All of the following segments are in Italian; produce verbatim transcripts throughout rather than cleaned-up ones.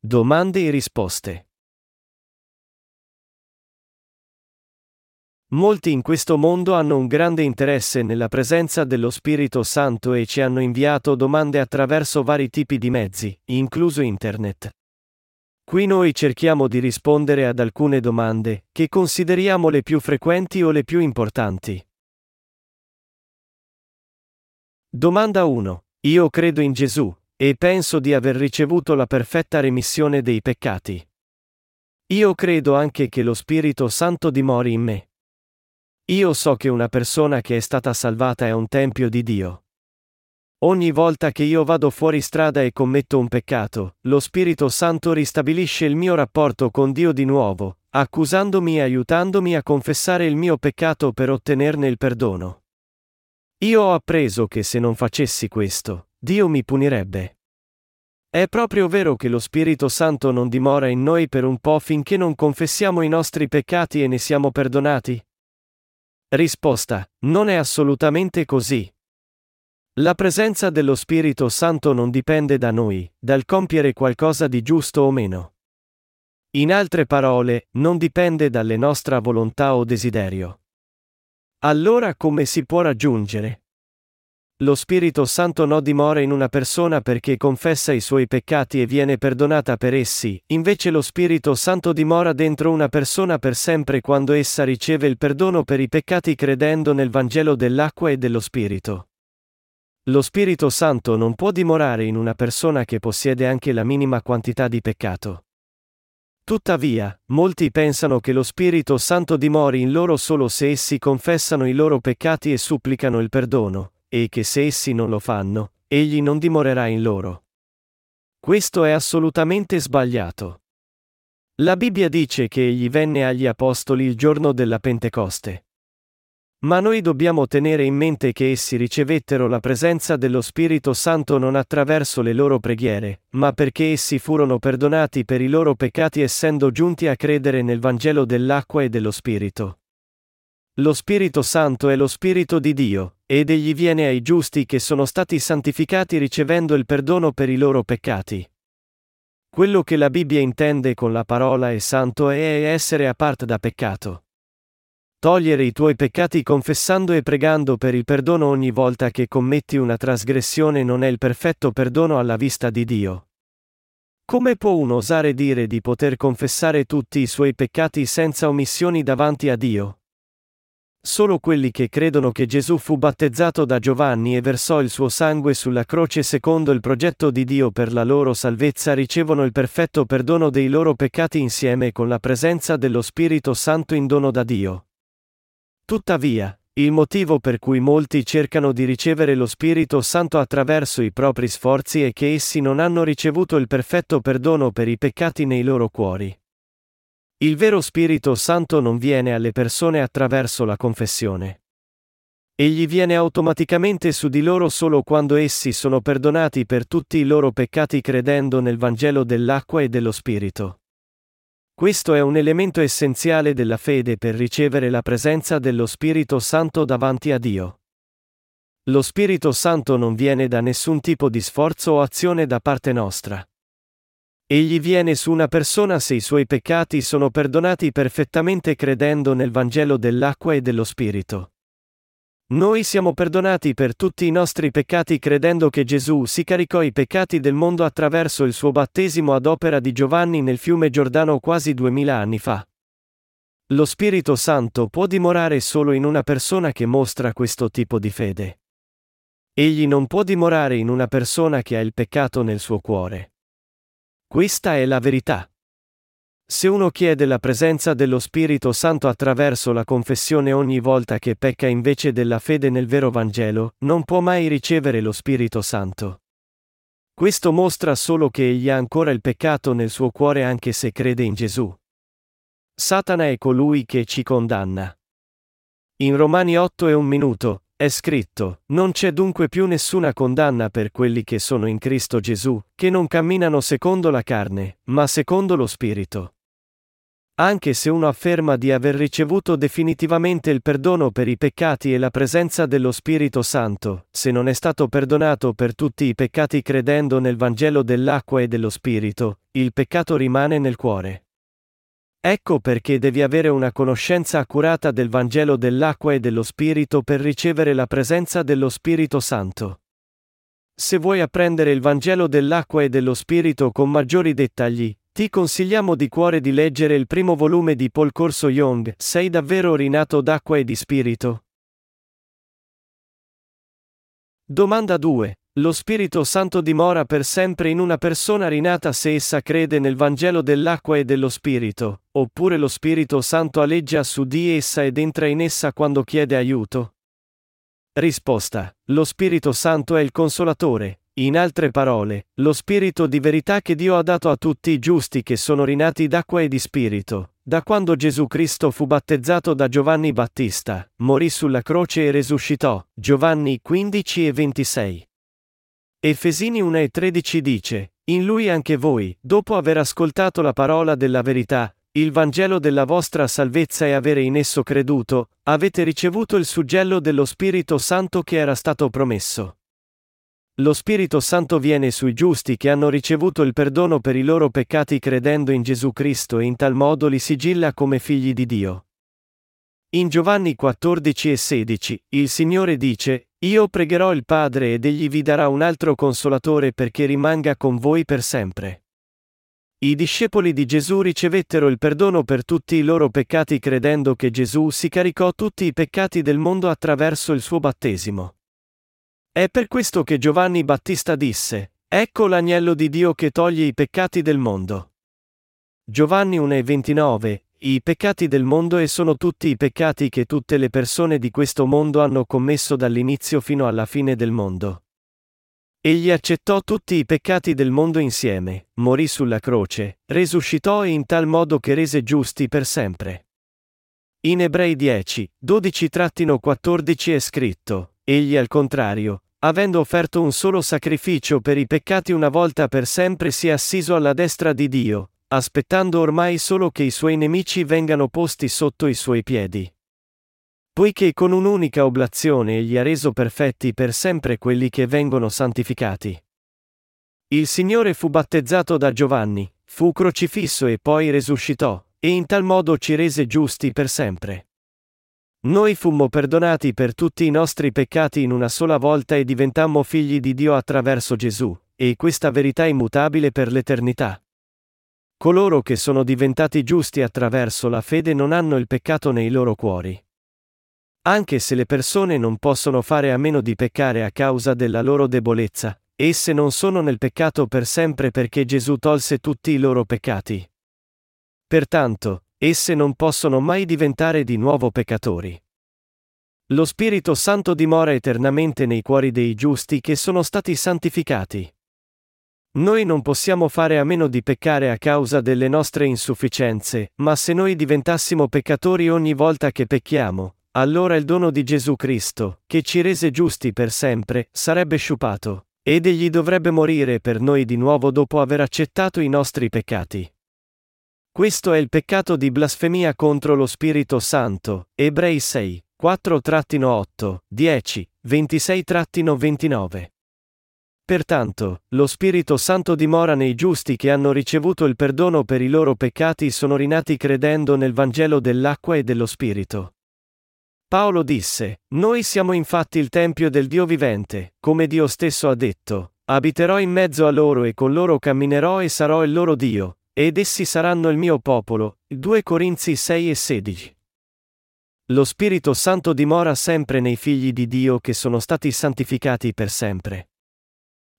Domande e risposte. Molti in questo mondo hanno un grande interesse nella presenza dello Spirito Santo e ci hanno inviato domande attraverso vari tipi di mezzi, incluso Internet. Qui noi cerchiamo di rispondere ad alcune domande, che consideriamo le più frequenti o le più importanti. Domanda uno. Io credo in Gesù, e penso di aver ricevuto la perfetta remissione dei peccati. Io credo anche che lo Spirito Santo dimori in me. Io so che una persona che è stata salvata è un tempio di Dio. Ogni volta che io vado fuori strada e commetto un peccato, lo Spirito Santo ristabilisce il mio rapporto con Dio di nuovo, accusandomi e aiutandomi a confessare il mio peccato per ottenerne il perdono. Io ho appreso che se non facessi questo, Dio mi punirebbe. È proprio vero che lo Spirito Santo non dimora in noi per un po' finché non confessiamo i nostri peccati e ne siamo perdonati? Risposta: non è assolutamente così. La presenza dello Spirito Santo non dipende da noi, dal compiere qualcosa di giusto o meno. In altre parole, non dipende dalle nostre volontà o desiderio. Allora come si può raggiungere? Lo Spirito Santo non dimora in una persona perché confessa i suoi peccati e viene perdonata per essi, invece lo Spirito Santo dimora dentro una persona per sempre quando essa riceve il perdono per i peccati credendo nel Vangelo dell'acqua e dello Spirito. Lo Spirito Santo non può dimorare in una persona che possiede anche la minima quantità di peccato. Tuttavia, molti pensano che lo Spirito Santo dimori in loro solo se essi confessano i loro peccati e supplicano il perdono, e che se essi non lo fanno, egli non dimorerà in loro. Questo è assolutamente sbagliato. La Bibbia dice che egli venne agli Apostoli il giorno della Pentecoste. Ma noi dobbiamo tenere in mente che essi ricevettero la presenza dello Spirito Santo non attraverso le loro preghiere, ma perché essi furono perdonati per i loro peccati essendo giunti a credere nel Vangelo dell'acqua e dello Spirito. Lo Spirito Santo è lo Spirito di Dio, ed egli viene ai giusti che sono stati santificati ricevendo il perdono per i loro peccati. Quello che la Bibbia intende con la parola e santo è essere aparte da peccato. Togliere i tuoi peccati confessando e pregando per il perdono ogni volta che commetti una trasgressione non è il perfetto perdono alla vista di Dio. Come può uno osare dire di poter confessare tutti i suoi peccati senza omissioni davanti a Dio? Solo quelli che credono che Gesù fu battezzato da Giovanni e versò il suo sangue sulla croce secondo il progetto di Dio per la loro salvezza ricevono il perfetto perdono dei loro peccati insieme con la presenza dello Spirito Santo in dono da Dio. Tuttavia, il motivo per cui molti cercano di ricevere lo Spirito Santo attraverso i propri sforzi è che essi non hanno ricevuto il perfetto perdono per i peccati nei loro cuori. Il vero Spirito Santo non viene alle persone attraverso la confessione. Egli viene automaticamente su di loro solo quando essi sono perdonati per tutti i loro peccati credendo nel Vangelo dell'acqua e dello Spirito. Questo è un elemento essenziale della fede per ricevere la presenza dello Spirito Santo davanti a Dio. Lo Spirito Santo non viene da nessun tipo di sforzo o azione da parte nostra. Egli viene su una persona se i suoi peccati sono perdonati perfettamente credendo nel Vangelo dell'acqua e dello Spirito. Noi siamo perdonati per tutti i nostri peccati credendo che Gesù si caricò i peccati del mondo attraverso il suo battesimo ad opera di Giovanni nel fiume Giordano quasi duemila anni fa. Lo Spirito Santo può dimorare solo in una persona che mostra questo tipo di fede. Egli non può dimorare in una persona che ha il peccato nel suo cuore. Questa è la verità. Se uno chiede la presenza dello Spirito Santo attraverso la confessione ogni volta che pecca invece della fede nel vero Vangelo, non può mai ricevere lo Spirito Santo. Questo mostra solo che egli ha ancora il peccato nel suo cuore anche se crede in Gesù. Satana è colui che ci condanna. In Romani otto e un minuto, è scritto, non c'è dunque più nessuna condanna per quelli che sono in Cristo Gesù, che non camminano secondo la carne, ma secondo lo Spirito. Anche se uno afferma di aver ricevuto definitivamente il perdono per i peccati e la presenza dello Spirito Santo, se non è stato perdonato per tutti i peccati credendo nel Vangelo dell'acqua e dello Spirito, il peccato rimane nel cuore. Ecco perché devi avere una conoscenza accurata del Vangelo dell'acqua e dello Spirito per ricevere la presenza dello Spirito Santo. Se vuoi apprendere il Vangelo dell'acqua e dello Spirito con maggiori dettagli, ti consigliamo di cuore di leggere il primo volume di Paolo Corso Young, Sei davvero rinato d'acqua e di Spirito? Domanda due. Lo Spirito Santo dimora per sempre in una persona rinata se essa crede nel Vangelo dell'acqua e dello Spirito, oppure lo Spirito Santo aleggia su di essa ed entra in essa quando chiede aiuto? Risposta. Lo Spirito Santo è il Consolatore, in altre parole, lo Spirito di verità che Dio ha dato a tutti i giusti che sono rinati d'acqua e di Spirito, da quando Gesù Cristo fu battezzato da Giovanni Battista, morì sulla croce e risuscitò. Giovanni quindici e ventisei. Efesini uno e tredici dice: in lui anche voi, dopo aver ascoltato la parola della verità, il Vangelo della vostra salvezza e avere in esso creduto, avete ricevuto il suggello dello Spirito Santo che era stato promesso. Lo Spirito Santo viene sui giusti che hanno ricevuto il perdono per i loro peccati credendo in Gesù Cristo e in tal modo li sigilla come figli di Dio. In Giovanni quattordici e sedici, il Signore dice: io pregherò il Padre ed egli vi darà un altro consolatore perché rimanga con voi per sempre. I discepoli di Gesù ricevettero il perdono per tutti i loro peccati credendo che Gesù si caricò tutti i peccati del mondo attraverso il suo battesimo. È per questo che Giovanni Battista disse: ecco l'agnello di Dio che toglie i peccati del mondo. Giovanni uno e ventinove. I peccati del mondo e sono tutti i peccati che tutte le persone di questo mondo hanno commesso dall'inizio fino alla fine del mondo. Egli accettò tutti i peccati del mondo insieme, morì sulla croce, resuscitò e in tal modo che rese giusti per sempre. In Ebrei dieci, dodici a quattordici è scritto: egli al contrario, avendo offerto un solo sacrificio per i peccati una volta per sempre si è assiso alla destra di Dio, aspettando ormai solo che i suoi nemici vengano posti sotto i suoi piedi. Poiché con un'unica oblazione egli ha reso perfetti per sempre quelli che vengono santificati. Il Signore fu battezzato da Giovanni, fu crocifisso e poi resuscitò, e in tal modo ci rese giusti per sempre. Noi fummo perdonati per tutti i nostri peccati in una sola volta e diventammo figli di Dio attraverso Gesù, e questa verità è immutabile per l'eternità. Coloro che sono diventati giusti attraverso la fede non hanno il peccato nei loro cuori. Anche se le persone non possono fare a meno di peccare a causa della loro debolezza, esse non sono nel peccato per sempre perché Gesù tolse tutti i loro peccati. Pertanto, esse non possono mai diventare di nuovo peccatori. Lo Spirito Santo dimora eternamente nei cuori dei giusti che sono stati santificati. Noi non possiamo fare a meno di peccare a causa delle nostre insufficienze, ma se noi diventassimo peccatori ogni volta che pecchiamo, allora il dono di Gesù Cristo, che ci rese giusti per sempre, sarebbe sciupato, ed egli dovrebbe morire per noi di nuovo dopo aver accettato i nostri peccati. Questo è il peccato di blasfemia contro lo Spirito Santo, Ebrei sei, quattro a otto, dieci, ventisei a ventinove. Pertanto, lo Spirito Santo dimora nei giusti che hanno ricevuto il perdono per i loro peccati e sono rinati credendo nel Vangelo dell'acqua e dello Spirito. Paolo disse: noi siamo infatti il Tempio del Dio vivente, come Dio stesso ha detto, abiterò in mezzo a loro e con loro camminerò e sarò il loro Dio, ed essi saranno il mio popolo. due Corinzi sei e sedici. Lo Spirito Santo dimora sempre nei figli di Dio che sono stati santificati per sempre.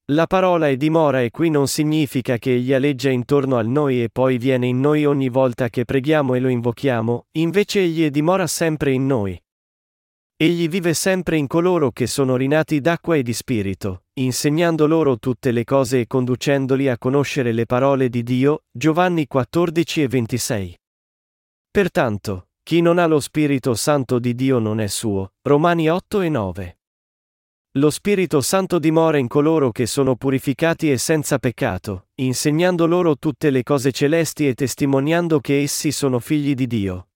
La parola è dimora e qui non significa che egli aleggia intorno a noi e poi viene in noi ogni volta che preghiamo e lo invochiamo, invece egli dimora sempre in noi. Egli vive sempre in coloro che sono rinati d'acqua e di Spirito, insegnando loro tutte le cose e conducendoli a conoscere le parole di Dio, Giovanni quattordici e ventisei. Pertanto, chi non ha lo Spirito Santo di Dio non è suo, Romani otto e nove. Lo Spirito Santo dimora in coloro che sono purificati e senza peccato, insegnando loro tutte le cose celesti e testimoniando che essi sono figli di Dio.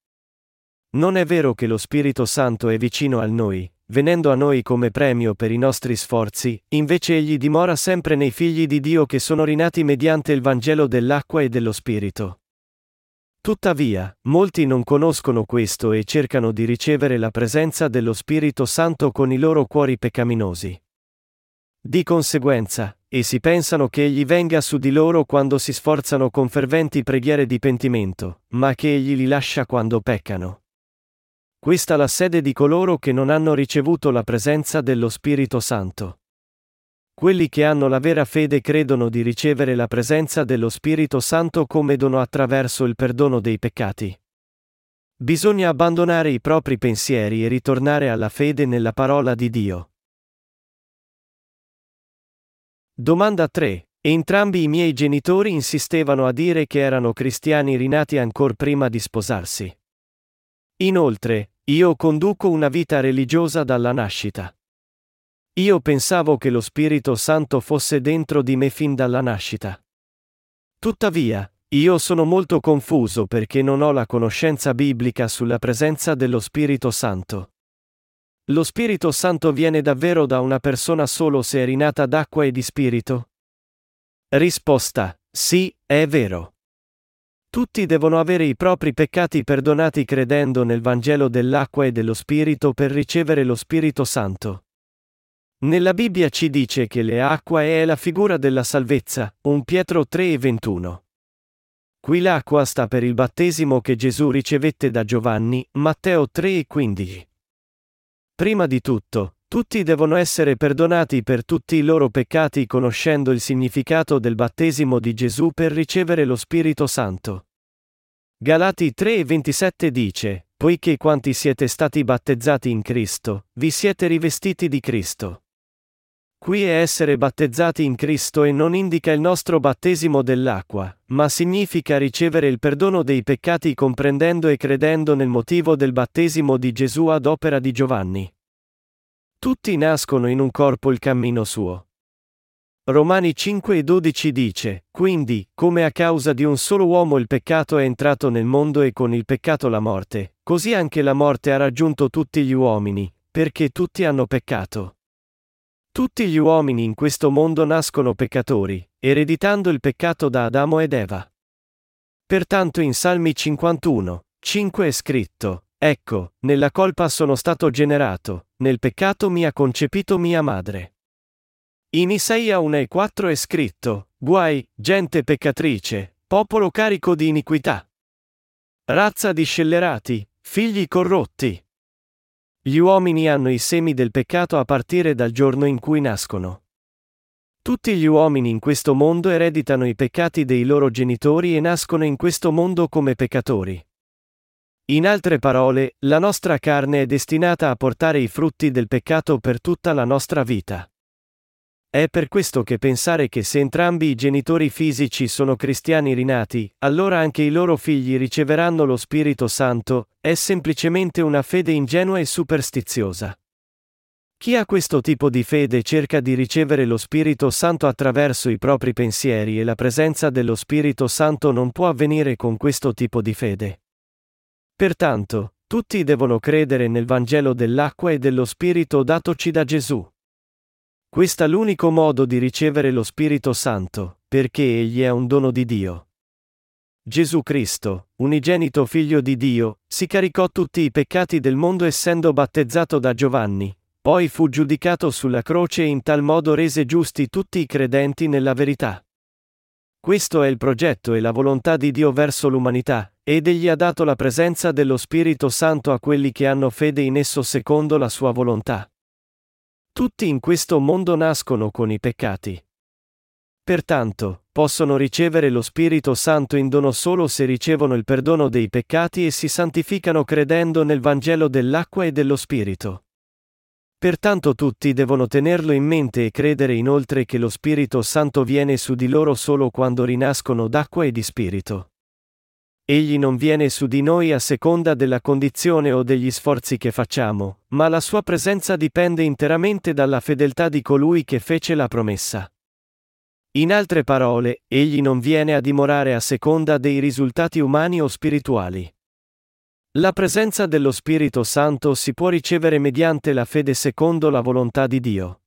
Non è vero che lo Spirito Santo è vicino a noi, venendo a noi come premio per i nostri sforzi, invece egli dimora sempre nei figli di Dio che sono rinati mediante il Vangelo dell'acqua e dello Spirito. Tuttavia, molti non conoscono questo e cercano di ricevere la presenza dello Spirito Santo con i loro cuori peccaminosi. Di conseguenza, essi pensano che egli venga su di loro quando si sforzano con ferventi preghiere di pentimento, ma che egli li lascia quando peccano. Questa è la sede di coloro che non hanno ricevuto la presenza dello Spirito Santo. Quelli che hanno la vera fede credono di ricevere la presenza dello Spirito Santo come dono attraverso il perdono dei peccati. Bisogna abbandonare i propri pensieri e ritornare alla fede nella parola di Dio. Domanda tre. Entrambi i miei genitori insistevano a dire che erano cristiani rinati ancor prima di sposarsi. Inoltre, io conduco una vita religiosa dalla nascita. Io pensavo che lo Spirito Santo fosse dentro di me fin dalla nascita. Tuttavia, io sono molto confuso perché non ho la conoscenza biblica sulla presenza dello Spirito Santo. Lo Spirito Santo viene davvero da una persona solo se è rinata d'acqua e di spirito? Risposta: sì, è vero. Tutti devono avere i propri peccati perdonati credendo nel Vangelo dell'acqua e dello Spirito per ricevere lo Spirito Santo. Nella Bibbia ci dice che l'acqua è la figura della salvezza, primo Pietro tre e ventuno. Qui l'acqua sta per il battesimo che Gesù ricevette da Giovanni, Matteo tre e quindici. Prima di tutto, tutti devono essere perdonati per tutti i loro peccati conoscendo il significato del battesimo di Gesù per ricevere lo Spirito Santo. Galati tre e ventisette dice: poiché quanti siete stati battezzati in Cristo, vi siete rivestiti di Cristo. Qui è essere battezzati in Cristo e non indica il nostro battesimo dell'acqua, ma significa ricevere il perdono dei peccati comprendendo e credendo nel motivo del battesimo di Gesù ad opera di Giovanni. Tutti nascono in un corpo il cammino suo. Romani cinque e dodici dice: quindi, come a causa di un solo uomo il peccato è entrato nel mondo e con il peccato la morte, così anche la morte ha raggiunto tutti gli uomini, perché tutti hanno peccato. Tutti gli uomini in questo mondo nascono peccatori, ereditando il peccato da Adamo ed Eva. Pertanto in Salmi cinquantuno, cinque è scritto: ecco, nella colpa sono stato generato, nel peccato mi ha concepito mia madre. In Isaia uno e quattro è scritto: guai, gente peccatrice, popolo carico di iniquità. Razza di scellerati, figli corrotti. Gli uomini hanno i semi del peccato a partire dal giorno in cui nascono. Tutti gli uomini in questo mondo ereditano i peccati dei loro genitori e nascono in questo mondo come peccatori. In altre parole, la nostra carne è destinata a portare i frutti del peccato per tutta la nostra vita. È per questo che pensare che se entrambi i genitori fisici sono cristiani rinati, allora anche i loro figli riceveranno lo Spirito Santo, è semplicemente una fede ingenua e superstiziosa. Chi ha questo tipo di fede cerca di ricevere lo Spirito Santo attraverso i propri pensieri e la presenza dello Spirito Santo non può avvenire con questo tipo di fede. Pertanto, tutti devono credere nel Vangelo dell'acqua e dello Spirito datoci da Gesù. Questo è l'unico modo di ricevere lo Spirito Santo, perché egli è un dono di Dio. Gesù Cristo, unigenito Figlio di Dio, si caricò tutti i peccati del mondo essendo battezzato da Giovanni, poi fu giudicato sulla croce e in tal modo rese giusti tutti i credenti nella verità. Questo è il progetto e la volontà di Dio verso l'umanità, ed egli ha dato la presenza dello Spirito Santo a quelli che hanno fede in esso secondo la sua volontà. Tutti in questo mondo nascono con i peccati. Pertanto, possono ricevere lo Spirito Santo in dono solo se ricevono il perdono dei peccati e si santificano credendo nel Vangelo dell'acqua e dello Spirito. Pertanto tutti devono tenerlo in mente e credere inoltre che lo Spirito Santo viene su di loro solo quando rinascono d'acqua e di Spirito. Egli non viene su di noi a seconda della condizione o degli sforzi che facciamo, ma la sua presenza dipende interamente dalla fedeltà di colui che fece la promessa. In altre parole, egli non viene a dimorare a seconda dei risultati umani o spirituali. La presenza dello Spirito Santo si può ricevere mediante la fede secondo la volontà di Dio.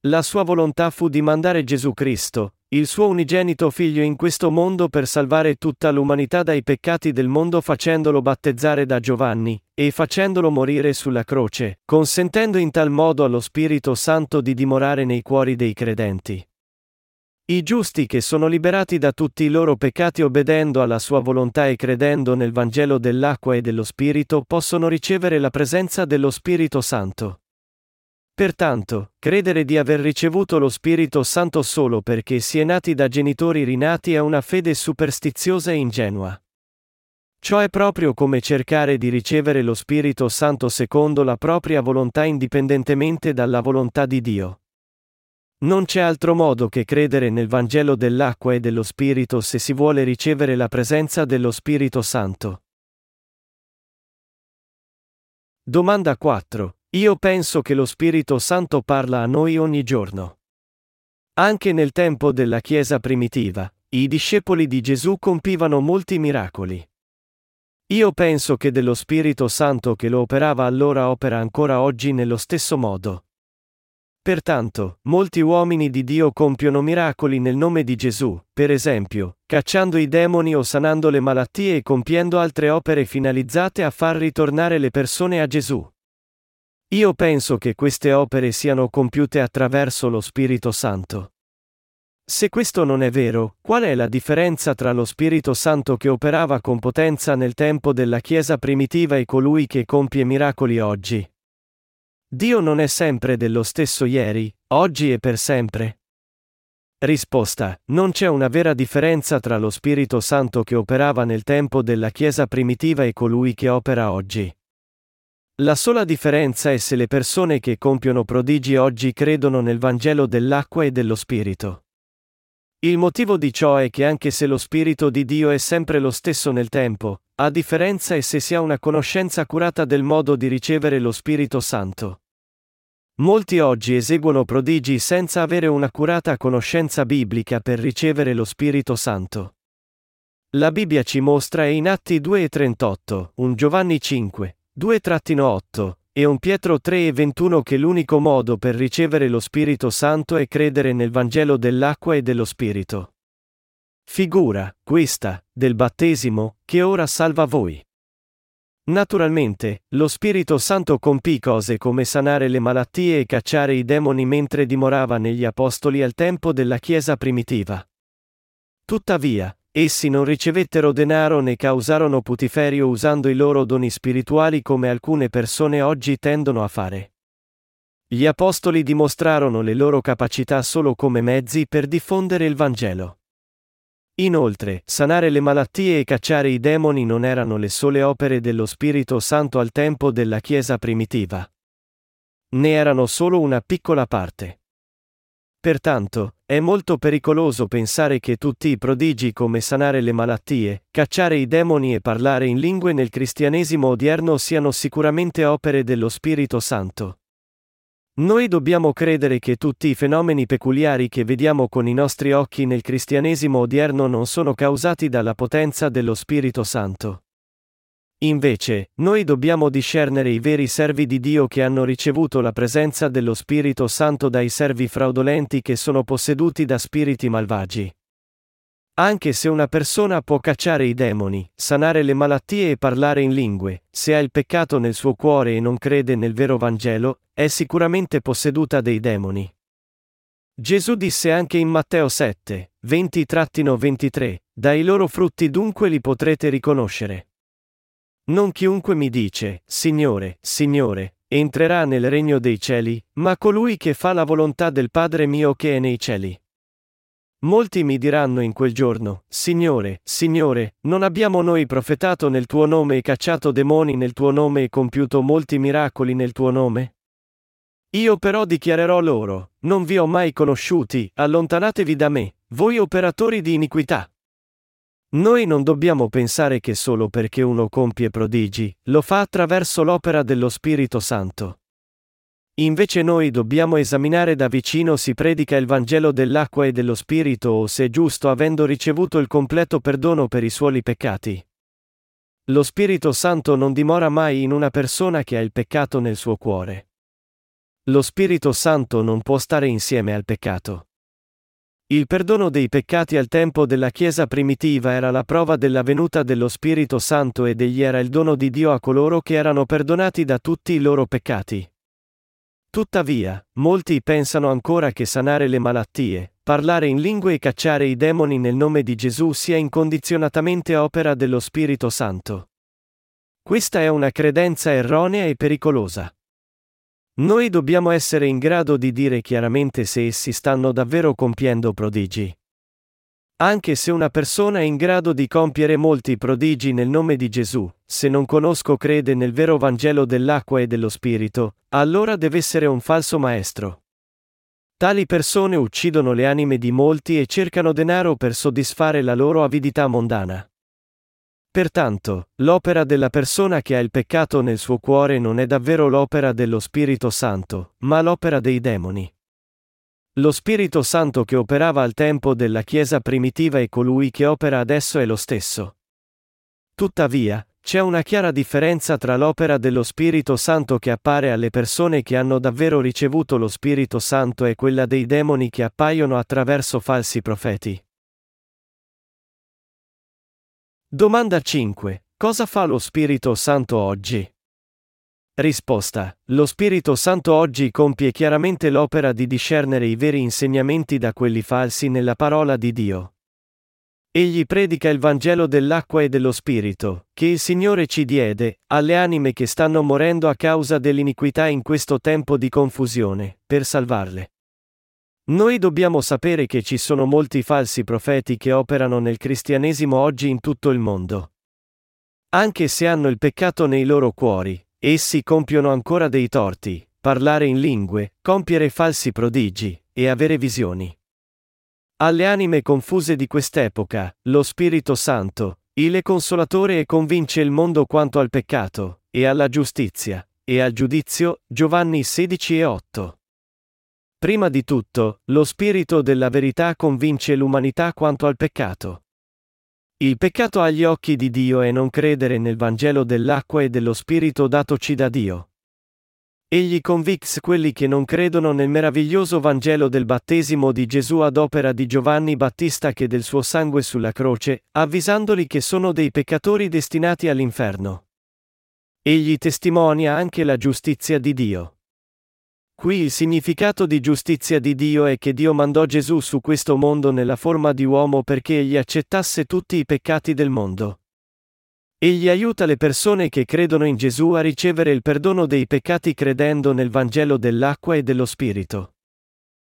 La sua volontà fu di mandare Gesù Cristo, il suo unigenito figlio, in questo mondo per salvare tutta l'umanità dai peccati del mondo, facendolo battezzare da Giovanni, e facendolo morire sulla croce, consentendo in tal modo allo Spirito Santo di dimorare nei cuori dei credenti. I giusti che sono liberati da tutti i loro peccati obbedendo alla sua volontà e credendo nel Vangelo dell'acqua e dello Spirito possono ricevere la presenza dello Spirito Santo. Pertanto, credere di aver ricevuto lo Spirito Santo solo perché si è nati da genitori rinati è una fede superstiziosa e ingenua. Ciò è proprio come cercare di ricevere lo Spirito Santo secondo la propria volontà indipendentemente dalla volontà di Dio. Non c'è altro modo che credere nel Vangelo dell'acqua e dello Spirito se si vuole ricevere la presenza dello Spirito Santo. Domanda quattro. Io penso che lo Spirito Santo parla a noi ogni giorno. Anche nel tempo della Chiesa primitiva, i discepoli di Gesù compivano molti miracoli. Io penso che dello Spirito Santo che lo operava allora opera ancora oggi nello stesso modo. Pertanto, molti uomini di Dio compiono miracoli nel nome di Gesù, per esempio, cacciando i demoni o sanando le malattie e compiendo altre opere finalizzate a far ritornare le persone a Gesù. Io penso che queste opere siano compiute attraverso lo Spirito Santo. Se questo non è vero, qual è la differenza tra lo Spirito Santo che operava con potenza nel tempo della Chiesa primitiva e colui che compie miracoli oggi? Dio non è sempre dello stesso ieri, oggi e per sempre? Risposta: non c'è una vera differenza tra lo Spirito Santo che operava nel tempo della Chiesa primitiva e colui che opera oggi. La sola differenza è se le persone che compiono prodigi oggi credono nel Vangelo dell'acqua e dello Spirito. Il motivo di ciò è che anche se lo Spirito di Dio è sempre lo stesso nel tempo, a differenza è se si ha una conoscenza curata del modo di ricevere lo Spirito Santo. Molti oggi eseguono prodigi senza avere una curata conoscenza biblica per ricevere lo Spirito Santo. La Bibbia ci mostra in Atti due e trentotto, un Giovanni cinque, due otto, e un Pietro tre e ventuno che l'unico modo per ricevere lo Spirito Santo è credere nel Vangelo dell'acqua e dello Spirito. Figura, questa, del battesimo, che ora salva voi. Naturalmente, lo Spirito Santo compì cose come sanare le malattie e cacciare i demoni mentre dimorava negli apostoli al tempo della Chiesa primitiva. Tuttavia, essi non ricevettero denaro né causarono putiferio usando i loro doni spirituali come alcune persone oggi tendono a fare. Gli apostoli dimostrarono le loro capacità solo come mezzi per diffondere il Vangelo. Inoltre, sanare le malattie e cacciare i demoni non erano le sole opere dello Spirito Santo al tempo della Chiesa primitiva. Ne erano solo una piccola parte. Pertanto, è molto pericoloso pensare che tutti i prodigi come sanare le malattie, cacciare i demoni e parlare in lingue nel cristianesimo odierno siano sicuramente opere dello Spirito Santo. Noi dobbiamo credere che tutti i fenomeni peculiari che vediamo con i nostri occhi nel cristianesimo odierno non sono causati dalla potenza dello Spirito Santo. Invece, noi dobbiamo discernere i veri servi di Dio che hanno ricevuto la presenza dello Spirito Santo dai servi fraudolenti che sono posseduti da spiriti malvagi. Anche se una persona può cacciare i demoni, sanare le malattie e parlare in lingue, se ha il peccato nel suo cuore e non crede nel vero Vangelo, è sicuramente posseduta dei demoni. Gesù disse anche in Matteo sette, venti a ventitré, dai loro frutti dunque li potrete riconoscere. Non chiunque mi dice, Signore, Signore, entrerà nel regno dei cieli, ma colui che fa la volontà del Padre mio che è nei cieli. Molti mi diranno in quel giorno, Signore, Signore, non abbiamo noi profetato nel tuo nome e cacciato demoni nel tuo nome e compiuto molti miracoli nel tuo nome? Io però dichiarerò loro, non vi ho mai conosciuti, allontanatevi da me, voi operatori di iniquità. Noi non dobbiamo pensare che solo perché uno compie prodigi, lo fa attraverso l'opera dello Spirito Santo. Invece noi dobbiamo esaminare da vicino si predica il Vangelo dell'acqua e dello Spirito o se è giusto avendo ricevuto il completo perdono per i suoi peccati. Lo Spirito Santo non dimora mai in una persona che ha il peccato nel suo cuore. Lo Spirito Santo non può stare insieme al peccato. Il perdono dei peccati al tempo della Chiesa primitiva era la prova della venuta dello Spirito Santo ed egli era il dono di Dio a coloro che erano perdonati da tutti i loro peccati. Tuttavia, molti pensano ancora che sanare le malattie, parlare in lingue e cacciare i demoni nel nome di Gesù sia incondizionatamente opera dello Spirito Santo. Questa è una credenza erronea e pericolosa. Noi dobbiamo essere in grado di dire chiaramente se essi stanno davvero compiendo prodigi. Anche se una persona è in grado di compiere molti prodigi nel nome di Gesù, se non conosco crede nel vero Vangelo dell'acqua e dello Spirito, allora deve essere un falso maestro. Tali persone uccidono le anime di molti e cercano denaro per soddisfare la loro avidità mondana. Pertanto, l'opera della persona che ha il peccato nel suo cuore non è davvero l'opera dello Spirito Santo, ma l'opera dei demoni. Lo Spirito Santo che operava al tempo della Chiesa primitiva e colui che opera adesso è lo stesso. Tuttavia, c'è una chiara differenza tra l'opera dello Spirito Santo che appare alle persone che hanno davvero ricevuto lo Spirito Santo e quella dei demoni che appaiono attraverso falsi profeti. Domanda cinque. Cosa fa lo Spirito Santo oggi? Risposta. Lo Spirito Santo oggi compie chiaramente l'opera di discernere i veri insegnamenti da quelli falsi nella parola di Dio. Egli predica il Vangelo dell'acqua e dello Spirito, che il Signore ci diede, alle anime che stanno morendo a causa dell'iniquità in questo tempo di confusione, per salvarle. Noi dobbiamo sapere che ci sono molti falsi profeti che operano nel cristianesimo oggi in tutto il mondo. Anche se hanno il peccato nei loro cuori, essi compiono ancora dei torti, parlare in lingue, compiere falsi prodigi, e avere visioni. Alle anime confuse di quest'epoca, lo Spirito Santo, il Consolatore e convince il mondo quanto al peccato, e alla giustizia, e al giudizio, Giovanni sedici e otto. Prima di tutto, lo Spirito della verità convince l'umanità quanto al peccato. Il peccato agli occhi di Dio è non credere nel Vangelo dell'acqua e dello Spirito datoci da Dio. Egli convince quelli che non credono nel meraviglioso Vangelo del battesimo di Gesù ad opera di Giovanni Battista che del suo sangue sulla croce, avvisandoli che sono dei peccatori destinati all'inferno. Egli testimonia anche la giustizia di Dio. Qui il significato di giustizia di Dio è che Dio mandò Gesù su questo mondo nella forma di uomo perché egli accettasse tutti i peccati del mondo. Egli aiuta le persone che credono in Gesù a ricevere il perdono dei peccati credendo nel Vangelo dell'acqua e dello Spirito.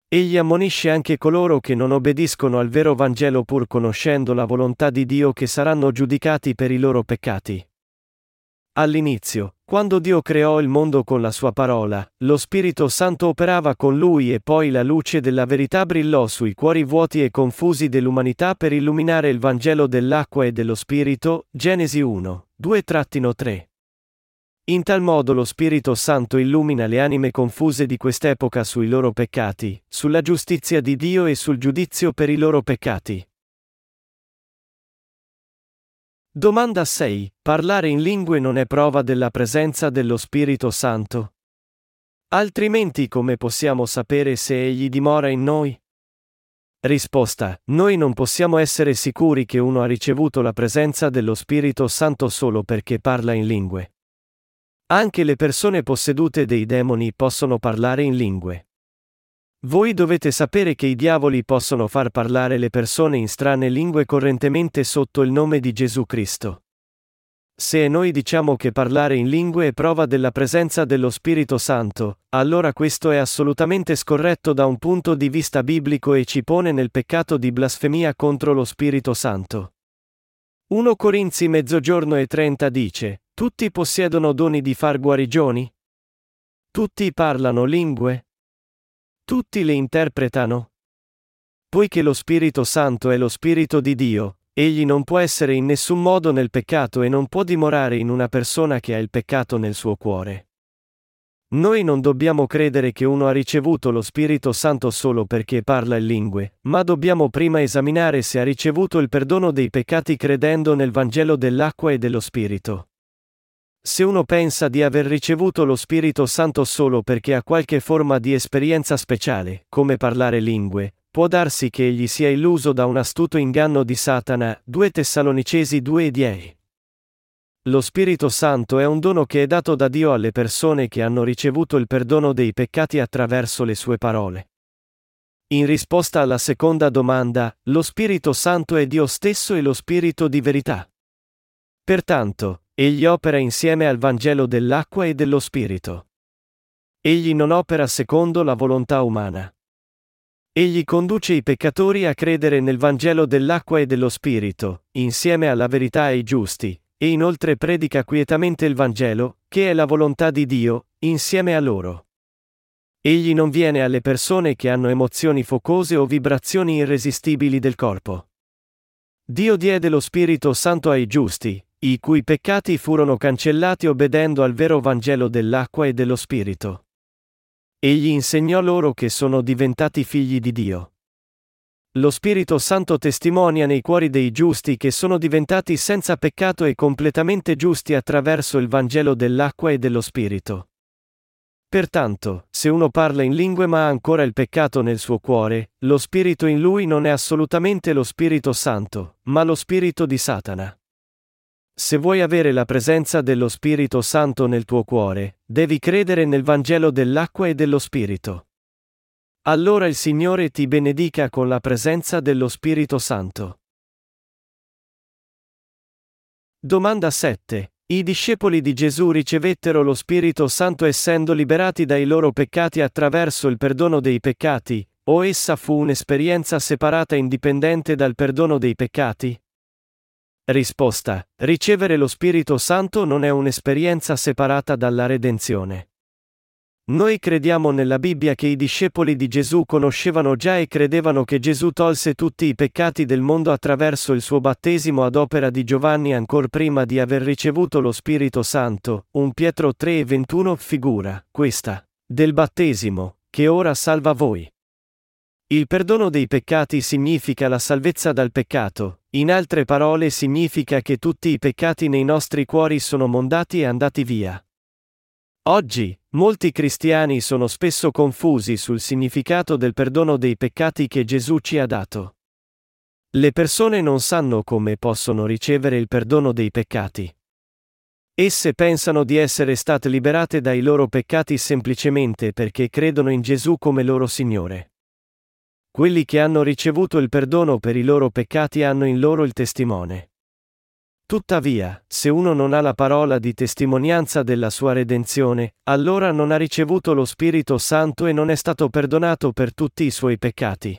Egli ammonisce anche coloro che non obbediscono al vero Vangelo pur conoscendo la volontà di Dio che saranno giudicati per i loro peccati. All'inizio, quando Dio creò il mondo con la sua parola, lo Spirito Santo operava con lui e poi la luce della verità brillò sui cuori vuoti e confusi dell'umanità per illuminare il Vangelo dell'acqua e dello Spirito, Genesi uno, due tre. In tal modo lo Spirito Santo illumina le anime confuse di quest'epoca sui loro peccati, sulla giustizia di Dio e sul giudizio per i loro peccati. Domanda sei. Parlare in lingue non è prova della presenza dello Spirito Santo? Altrimenti come possiamo sapere se egli dimora in noi? Risposta. Noi non possiamo essere sicuri che uno ha ricevuto la presenza dello Spirito Santo solo perché parla in lingue. Anche le persone possedute dei demoni possono parlare in lingue. Voi dovete sapere che i diavoli possono far parlare le persone in strane lingue correntemente sotto il nome di Gesù Cristo. Se noi diciamo che parlare in lingue è prova della presenza dello Spirito Santo, allora questo è assolutamente scorretto da un punto di vista biblico e ci pone nel peccato di blasfemia contro lo Spirito Santo. primo Corinzi mezzogiorno e trenta dice: tutti possiedono doni di far guarigioni? Tutti parlano lingue? Tutti le interpretano? Poiché lo Spirito Santo è lo Spirito di Dio, egli non può essere in nessun modo nel peccato e non può dimorare in una persona che ha il peccato nel suo cuore. Noi non dobbiamo credere che uno ha ricevuto lo Spirito Santo solo perché parla in lingue, ma dobbiamo prima esaminare se ha ricevuto il perdono dei peccati credendo nel Vangelo dell'acqua e dello Spirito. Se uno pensa di aver ricevuto lo Spirito Santo solo perché ha qualche forma di esperienza speciale, come parlare lingue, può darsi che egli sia illuso da un astuto inganno di Satana, due Tessalonicesi due e dieci. Lo Spirito Santo è un dono che è dato da Dio alle persone che hanno ricevuto il perdono dei peccati attraverso le sue parole. In risposta alla seconda domanda, lo Spirito Santo è Dio stesso e lo Spirito di verità. Pertanto, egli opera insieme al Vangelo dell'acqua e dello Spirito. Egli non opera secondo la volontà umana. Egli conduce i peccatori a credere nel Vangelo dell'acqua e dello Spirito, insieme alla verità ai giusti, e inoltre predica quietamente il Vangelo, che è la volontà di Dio, insieme a loro. Egli non viene alle persone che hanno emozioni focose o vibrazioni irresistibili del corpo. Dio diede lo Spirito Santo ai giusti, i cui peccati furono cancellati obbedendo al vero Vangelo dell'acqua e dello Spirito. Egli insegnò loro che sono diventati figli di Dio. Lo Spirito Santo testimonia nei cuori dei giusti che sono diventati senza peccato e completamente giusti attraverso il Vangelo dell'acqua e dello Spirito. Pertanto, se uno parla in lingue ma ha ancora il peccato nel suo cuore, lo Spirito in lui non è assolutamente lo Spirito Santo, ma lo Spirito di Satana. Se vuoi avere la presenza dello Spirito Santo nel tuo cuore, devi credere nel Vangelo dell'acqua e dello Spirito. Allora il Signore ti benedica con la presenza dello Spirito Santo. Domanda sette. I discepoli di Gesù ricevettero lo Spirito Santo essendo liberati dai loro peccati attraverso il perdono dei peccati, o essa fu un'esperienza separata indipendente dal perdono dei peccati? Risposta: ricevere lo Spirito Santo non è un'esperienza separata dalla redenzione. Noi crediamo nella Bibbia che i discepoli di Gesù conoscevano già e credevano che Gesù tolse tutti i peccati del mondo attraverso il suo battesimo ad opera di Giovanni ancor prima di aver ricevuto lo Spirito Santo. primo Pietro tre e ventuno figura, questa, del battesimo, che ora salva voi. Il perdono dei peccati significa la salvezza dal peccato, in altre parole significa che tutti i peccati nei nostri cuori sono mondati e andati via. Oggi, molti cristiani sono spesso confusi sul significato del perdono dei peccati che Gesù ci ha dato. Le persone non sanno come possono ricevere il perdono dei peccati. Esse pensano di essere state liberate dai loro peccati semplicemente perché credono in Gesù come loro Signore. Quelli che hanno ricevuto il perdono per i loro peccati hanno in loro il testimone. Tuttavia, se uno non ha la parola di testimonianza della sua redenzione, allora non ha ricevuto lo Spirito Santo e non è stato perdonato per tutti i suoi peccati.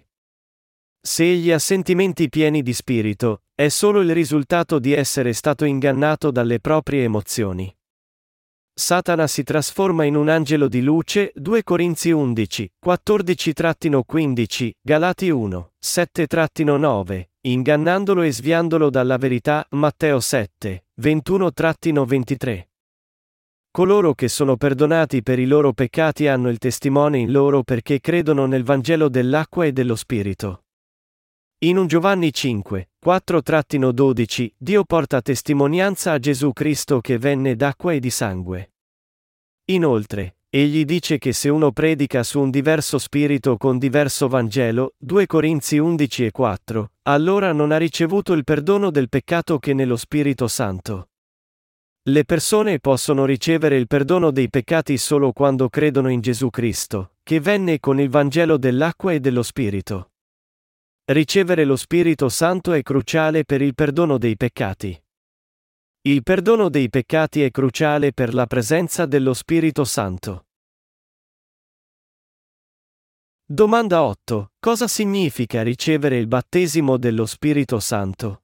Se egli ha sentimenti pieni di spirito, è solo il risultato di essere stato ingannato dalle proprie emozioni. Satana si trasforma in un angelo di luce, due Corinzi undici, quattordici a quindici, Galati uno, sette a nove, ingannandolo e sviandolo dalla verità, Matteo sette, ventuno a ventitré. Coloro che sono perdonati per i loro peccati hanno il testimone in loro perché credono nel Vangelo dell'acqua e dello Spirito. In primo Giovanni cinque, quattro a dodici, Dio porta testimonianza a Gesù Cristo che venne d'acqua e di sangue. Inoltre, egli dice che se uno predica su un diverso spirito con diverso Vangelo, due Corinzi undici e quattro, allora non ha ricevuto il perdono del peccato che nello Spirito Santo. Le persone possono ricevere il perdono dei peccati solo quando credono in Gesù Cristo, che venne con il Vangelo dell'acqua e dello Spirito. Ricevere lo Spirito Santo è cruciale per il perdono dei peccati. Il perdono dei peccati è cruciale per la presenza dello Spirito Santo. Domanda otto. Cosa significa ricevere il battesimo dello Spirito Santo?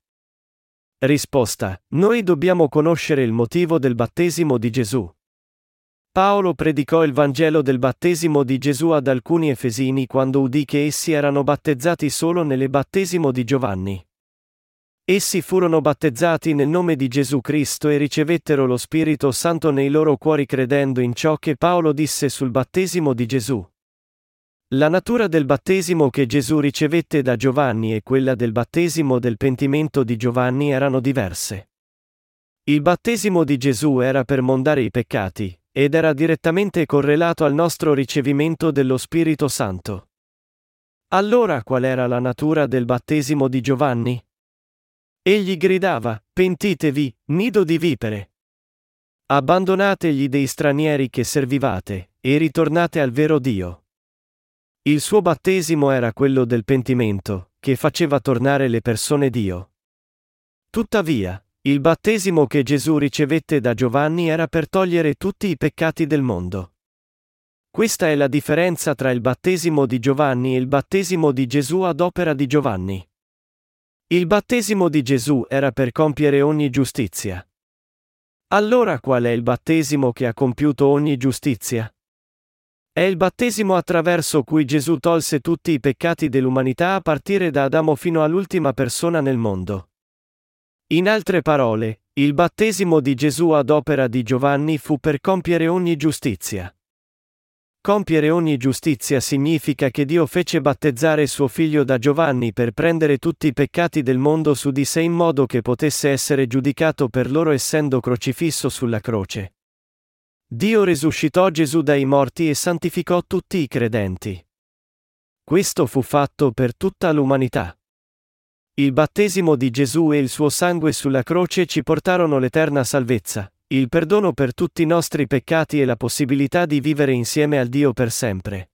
Risposta. Noi dobbiamo conoscere il motivo del battesimo di Gesù. Paolo predicò il Vangelo del battesimo di Gesù ad alcuni Efesini quando udì che essi erano battezzati solo nel battesimo di Giovanni. Essi furono battezzati nel nome di Gesù Cristo e ricevettero lo Spirito Santo nei loro cuori credendo in ciò che Paolo disse sul battesimo di Gesù. La natura del battesimo che Gesù ricevette da Giovanni e quella del battesimo del pentimento di Giovanni erano diverse. Il battesimo di Gesù era per mondare i peccati, ed era direttamente correlato al nostro ricevimento dello Spirito Santo. Allora qual era la natura del battesimo di Giovanni? Egli gridava: pentitevi, nido di vipere! Abbandonategli dei stranieri che servivate, e ritornate al vero Dio. Il suo battesimo era quello del pentimento, che faceva tornare le persone Dio. Tuttavia, il battesimo che Gesù ricevette da Giovanni era per togliere tutti i peccati del mondo. Questa è la differenza tra il battesimo di Giovanni e il battesimo di Gesù ad opera di Giovanni. Il battesimo di Gesù era per compiere ogni giustizia. Allora qual è il battesimo che ha compiuto ogni giustizia? È il battesimo attraverso cui Gesù tolse tutti i peccati dell'umanità a partire da Adamo fino all'ultima persona nel mondo. In altre parole, il battesimo di Gesù ad opera di Giovanni fu per compiere ogni giustizia. Compiere ogni giustizia significa che Dio fece battezzare suo figlio da Giovanni per prendere tutti i peccati del mondo su di sé in modo che potesse essere giudicato per loro essendo crocifisso sulla croce. Dio risuscitò Gesù dai morti e santificò tutti i credenti. Questo fu fatto per tutta l'umanità. Il battesimo di Gesù e il suo sangue sulla croce ci portarono l'eterna salvezza, il perdono per tutti i nostri peccati e la possibilità di vivere insieme al Dio per sempre.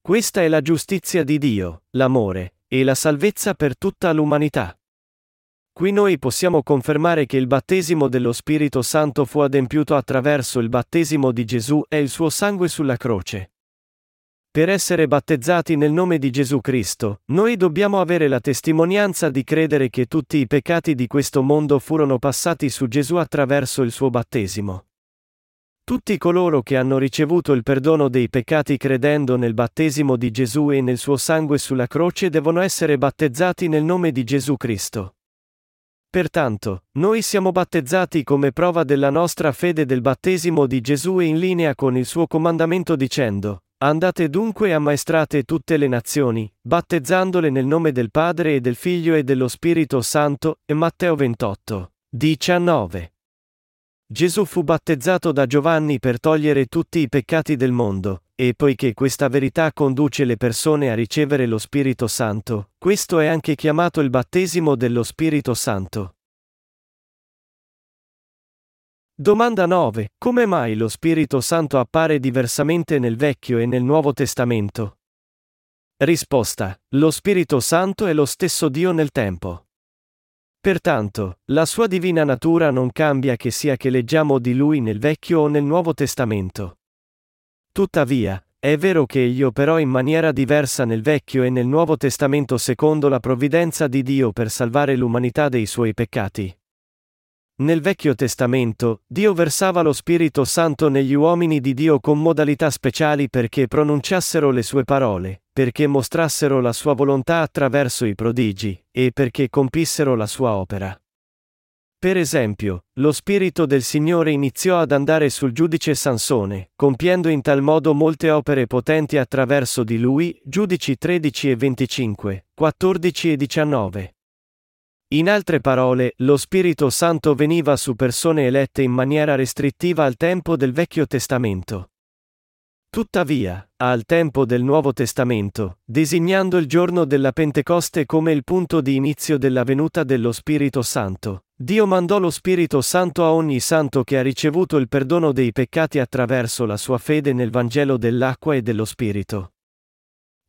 Questa è la giustizia di Dio, l'amore, e la salvezza per tutta l'umanità. Qui noi possiamo confermare che il battesimo dello Spirito Santo fu adempiuto attraverso il battesimo di Gesù e il suo sangue sulla croce. Per essere battezzati nel nome di Gesù Cristo, noi dobbiamo avere la testimonianza di credere che tutti i peccati di questo mondo furono passati su Gesù attraverso il suo battesimo. Tutti coloro che hanno ricevuto il perdono dei peccati credendo nel battesimo di Gesù e nel suo sangue sulla croce devono essere battezzati nel nome di Gesù Cristo. Pertanto, noi siamo battezzati come prova della nostra fede del battesimo di Gesù e in linea con il suo comandamento dicendo: andate dunque e ammaestrate tutte le nazioni, battezzandole nel nome del Padre e del Figlio e dello Spirito Santo, e Matteo ventotto, diciannove. Gesù fu battezzato da Giovanni per togliere tutti i peccati del mondo, e poiché questa verità conduce le persone a ricevere lo Spirito Santo, questo è anche chiamato il battesimo dello Spirito Santo. Domanda nove. Come mai lo Spirito Santo appare diversamente nel Vecchio e nel Nuovo Testamento? Risposta. Lo Spirito Santo è lo stesso Dio nel tempo. Pertanto, la sua divina natura non cambia che sia che leggiamo di Lui nel Vecchio o nel Nuovo Testamento. Tuttavia, è vero che egli operò in maniera diversa nel Vecchio e nel Nuovo Testamento secondo la provvidenza di Dio per salvare l'umanità dei suoi peccati. Nel Vecchio Testamento, Dio versava lo Spirito Santo negli uomini di Dio con modalità speciali perché pronunciassero le sue parole, perché mostrassero la sua volontà attraverso i prodigi, e perché compissero la sua opera. Per esempio, lo Spirito del Signore iniziò ad andare sul giudice Sansone, compiendo in tal modo molte opere potenti attraverso di lui, giudici tredici e venticinque, quattordici e diciannove. In altre parole, lo Spirito Santo veniva su persone elette in maniera restrittiva al tempo del Vecchio Testamento. Tuttavia, al tempo del Nuovo Testamento, designando il giorno della Pentecoste come il punto di inizio della venuta dello Spirito Santo, Dio mandò lo Spirito Santo a ogni santo che ha ricevuto il perdono dei peccati attraverso la sua fede nel Vangelo dell'acqua e dello Spirito.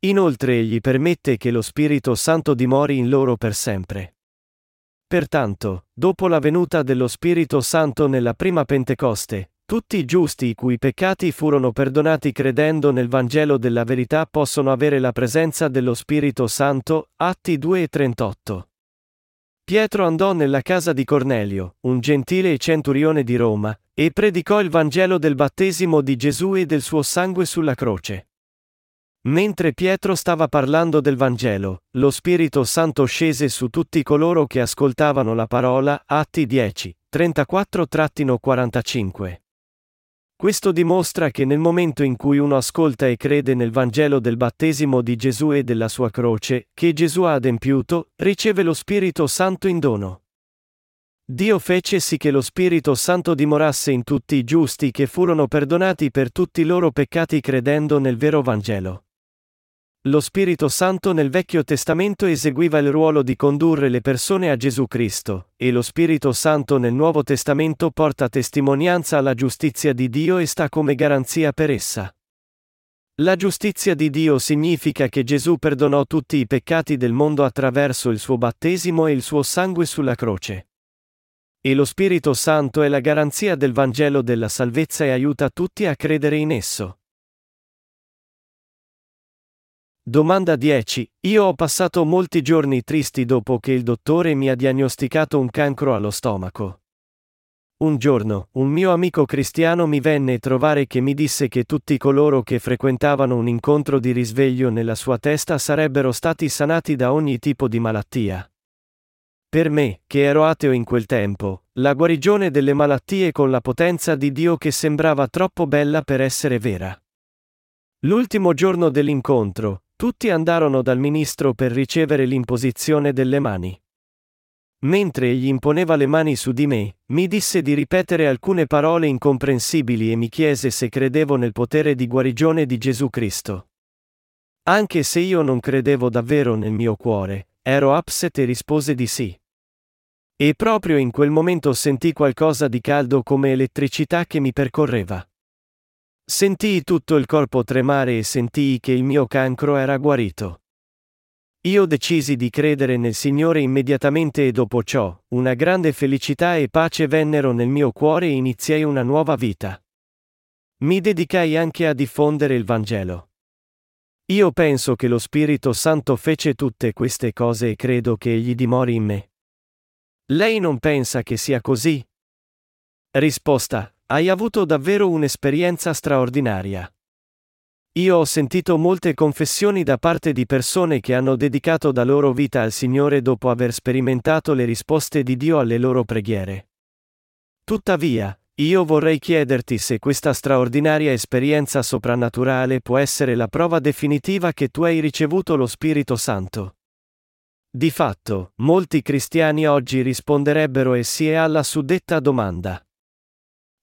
Inoltre egli permette che lo Spirito Santo dimori in loro per sempre. Pertanto, dopo la venuta dello Spirito Santo nella prima Pentecoste, tutti i giusti i cui peccati furono perdonati credendo nel Vangelo della verità possono avere la presenza dello Spirito Santo, Atti due e trentotto. Pietro andò nella casa di Cornelio, un gentile e centurione di Roma, e predicò il Vangelo del battesimo di Gesù e del suo sangue sulla croce. Mentre Pietro stava parlando del Vangelo, lo Spirito Santo scese su tutti coloro che ascoltavano la parola, Atti dieci, trentaquattro quarantacinque. Questo dimostra che nel momento in cui uno ascolta e crede nel Vangelo del battesimo di Gesù e della sua croce, che Gesù ha adempiuto, riceve lo Spirito Santo in dono. Dio fece sì che lo Spirito Santo dimorasse in tutti i giusti che furono perdonati per tutti i loro peccati credendo nel vero Vangelo. Lo Spirito Santo nel Vecchio Testamento eseguiva il ruolo di condurre le persone a Gesù Cristo, e lo Spirito Santo nel Nuovo Testamento porta testimonianza alla giustizia di Dio e sta come garanzia per essa. La giustizia di Dio significa che Gesù perdonò tutti i peccati del mondo attraverso il suo battesimo e il suo sangue sulla croce. E lo Spirito Santo è la garanzia del Vangelo della salvezza e aiuta tutti a credere in esso. Domanda dieci. Io ho passato molti giorni tristi dopo che il dottore mi ha diagnosticato un cancro allo stomaco. Un giorno, un mio amico cristiano mi venne a trovare che mi disse che tutti coloro che frequentavano un incontro di risveglio nella sua testa sarebbero stati sanati da ogni tipo di malattia. Per me, che ero ateo in quel tempo, la guarigione delle malattie con la potenza di Dio che sembrava troppo bella per essere vera. L'ultimo giorno dell'incontro, tutti andarono dal ministro per ricevere l'imposizione delle mani. Mentre egli imponeva le mani su di me, mi disse di ripetere alcune parole incomprensibili e mi chiese se credevo nel potere di guarigione di Gesù Cristo. Anche se io non credevo davvero nel mio cuore, ero upset e rispose di sì. E proprio in quel momento sentii qualcosa di caldo come elettricità che mi percorreva. Sentii tutto il corpo tremare e sentii che il mio cancro era guarito. Io decisi di credere nel Signore immediatamente e dopo ciò, una grande felicità e pace vennero nel mio cuore e iniziai una nuova vita. Mi dedicai anche a diffondere il Vangelo. Io penso che lo Spirito Santo fece tutte queste cose e credo che egli dimori in me. Lei non pensa che sia così? Risposta. Hai avuto davvero un'esperienza straordinaria. Io ho sentito molte confessioni da parte di persone che hanno dedicato la loro vita al Signore dopo aver sperimentato le risposte di Dio alle loro preghiere. Tuttavia, io vorrei chiederti se questa straordinaria esperienza soprannaturale può essere la prova definitiva che tu hai ricevuto lo Spirito Santo. Di fatto, molti cristiani oggi risponderebbero e sì alla suddetta domanda.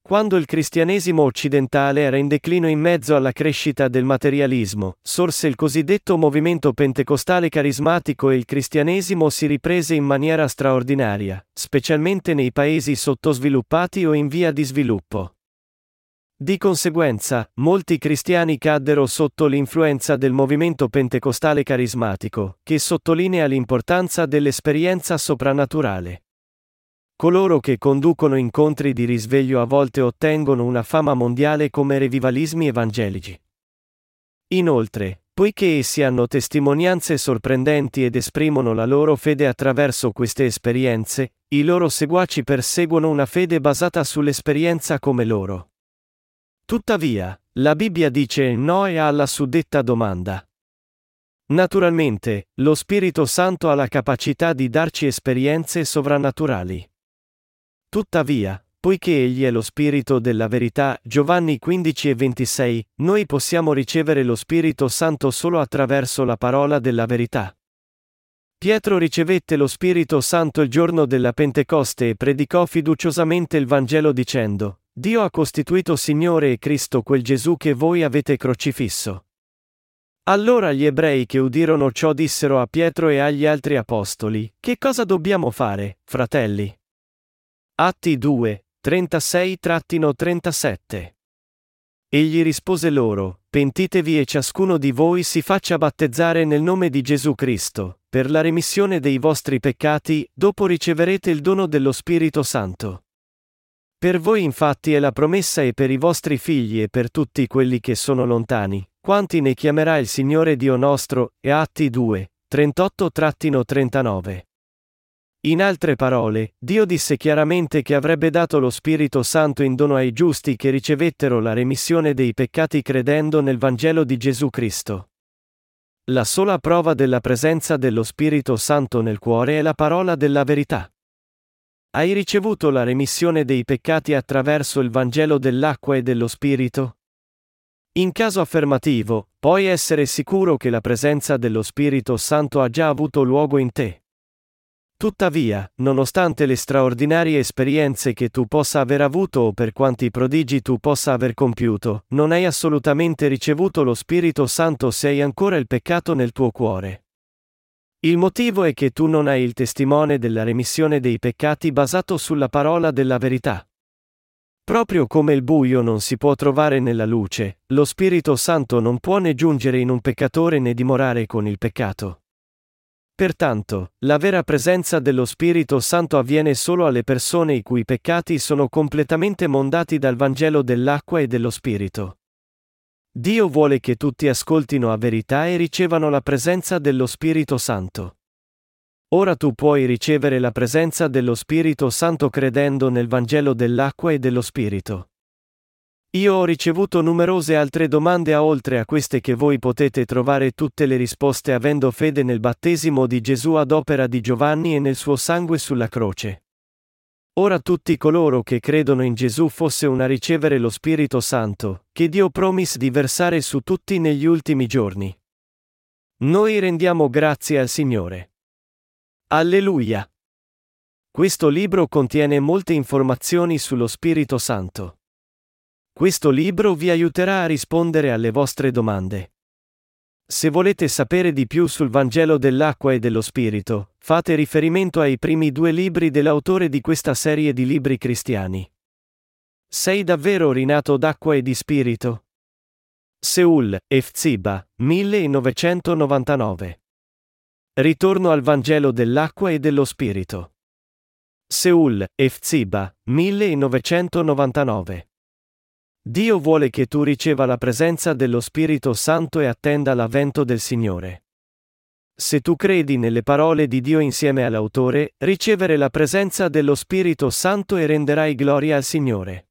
Quando il cristianesimo occidentale era in declino in mezzo alla crescita del materialismo, sorse il cosiddetto movimento pentecostale carismatico e il cristianesimo si riprese in maniera straordinaria, specialmente nei paesi sottosviluppati o in via di sviluppo. Di conseguenza, molti cristiani caddero sotto l'influenza del movimento pentecostale carismatico, che sottolinea l'importanza dell'esperienza soprannaturale. Coloro che conducono incontri di risveglio a volte ottengono una fama mondiale come revivalismi evangelici. Inoltre, poiché essi hanno testimonianze sorprendenti ed esprimono la loro fede attraverso queste esperienze, i loro seguaci perseguono una fede basata sull'esperienza come loro. Tuttavia, la Bibbia dice no alla suddetta domanda. Naturalmente, lo Spirito Santo ha la capacità di darci esperienze sovrannaturali. Tuttavia, poiché Egli è lo Spirito della verità, Giovanni quindici e ventisei, noi possiamo ricevere lo Spirito Santo solo attraverso la parola della verità. Pietro ricevette lo Spirito Santo il giorno della Pentecoste e predicò fiduciosamente il Vangelo dicendo: Dio ha costituito Signore e Cristo quel Gesù che voi avete crocifisso. Allora gli ebrei che udirono ciò dissero a Pietro e agli altri apostoli: Che cosa dobbiamo fare, fratelli? Atti due, trentasei trentasette. Egli rispose loro: Pentitevi e ciascuno di voi si faccia battezzare nel nome di Gesù Cristo, per la remissione dei vostri peccati, dopo riceverete il dono dello Spirito Santo. Per voi infatti è la promessa e per i vostri figli e per tutti quelli che sono lontani, quanti ne chiamerà il Signore Dio nostro, e Atti due, trentotto trentanove. In altre parole, Dio disse chiaramente che avrebbe dato lo Spirito Santo in dono ai giusti che ricevettero la remissione dei peccati credendo nel Vangelo di Gesù Cristo. La sola prova della presenza dello Spirito Santo nel cuore è la parola della verità. Hai ricevuto la remissione dei peccati attraverso il Vangelo dell'acqua e dello Spirito? In caso affermativo, puoi essere sicuro che la presenza dello Spirito Santo ha già avuto luogo in te. Tuttavia, nonostante le straordinarie esperienze che tu possa aver avuto o per quanti prodigi tu possa aver compiuto, non hai assolutamente ricevuto lo Spirito Santo se hai ancora il peccato nel tuo cuore. Il motivo è che tu non hai il testimone della remissione dei peccati basato sulla parola della verità. Proprio come il buio non si può trovare nella luce, lo Spirito Santo non può né giungere in un peccatore né dimorare con il peccato. Pertanto, la vera presenza dello Spirito Santo avviene solo alle persone i cui peccati sono completamente mondati dal Vangelo dell'acqua e dello Spirito. Dio vuole che tutti ascoltino a verità e ricevano la presenza dello Spirito Santo. Ora tu puoi ricevere la presenza dello Spirito Santo credendo nel Vangelo dell'acqua e dello Spirito. Io ho ricevuto numerose altre domande a oltre a queste che voi potete trovare tutte le risposte avendo fede nel battesimo di Gesù ad opera di Giovanni e nel suo sangue sulla croce. Ora tutti coloro che credono in Gesù fossero a ricevere lo Spirito Santo, che Dio promise di versare su tutti negli ultimi giorni. Noi rendiamo grazie al Signore. Alleluia! Questo libro contiene molte informazioni sullo Spirito Santo. Questo libro vi aiuterà a rispondere alle vostre domande. Se volete sapere di più sul Vangelo dell'acqua e dello Spirito, fate riferimento ai primi due libri dell'autore di questa serie di libri cristiani. Sei davvero rinato d'acqua e di Spirito? Seul, Efziba, millenovecentonovantanove. Ritorno al Vangelo dell'acqua e dello Spirito. Seul, Efziba, millenovecentonovantanove. Dio vuole che tu riceva la presenza dello Spirito Santo e attenda l'avvento del Signore. Se tu credi nelle parole di Dio insieme all'autore, ricevere la presenza dello Spirito Santo e renderai gloria al Signore.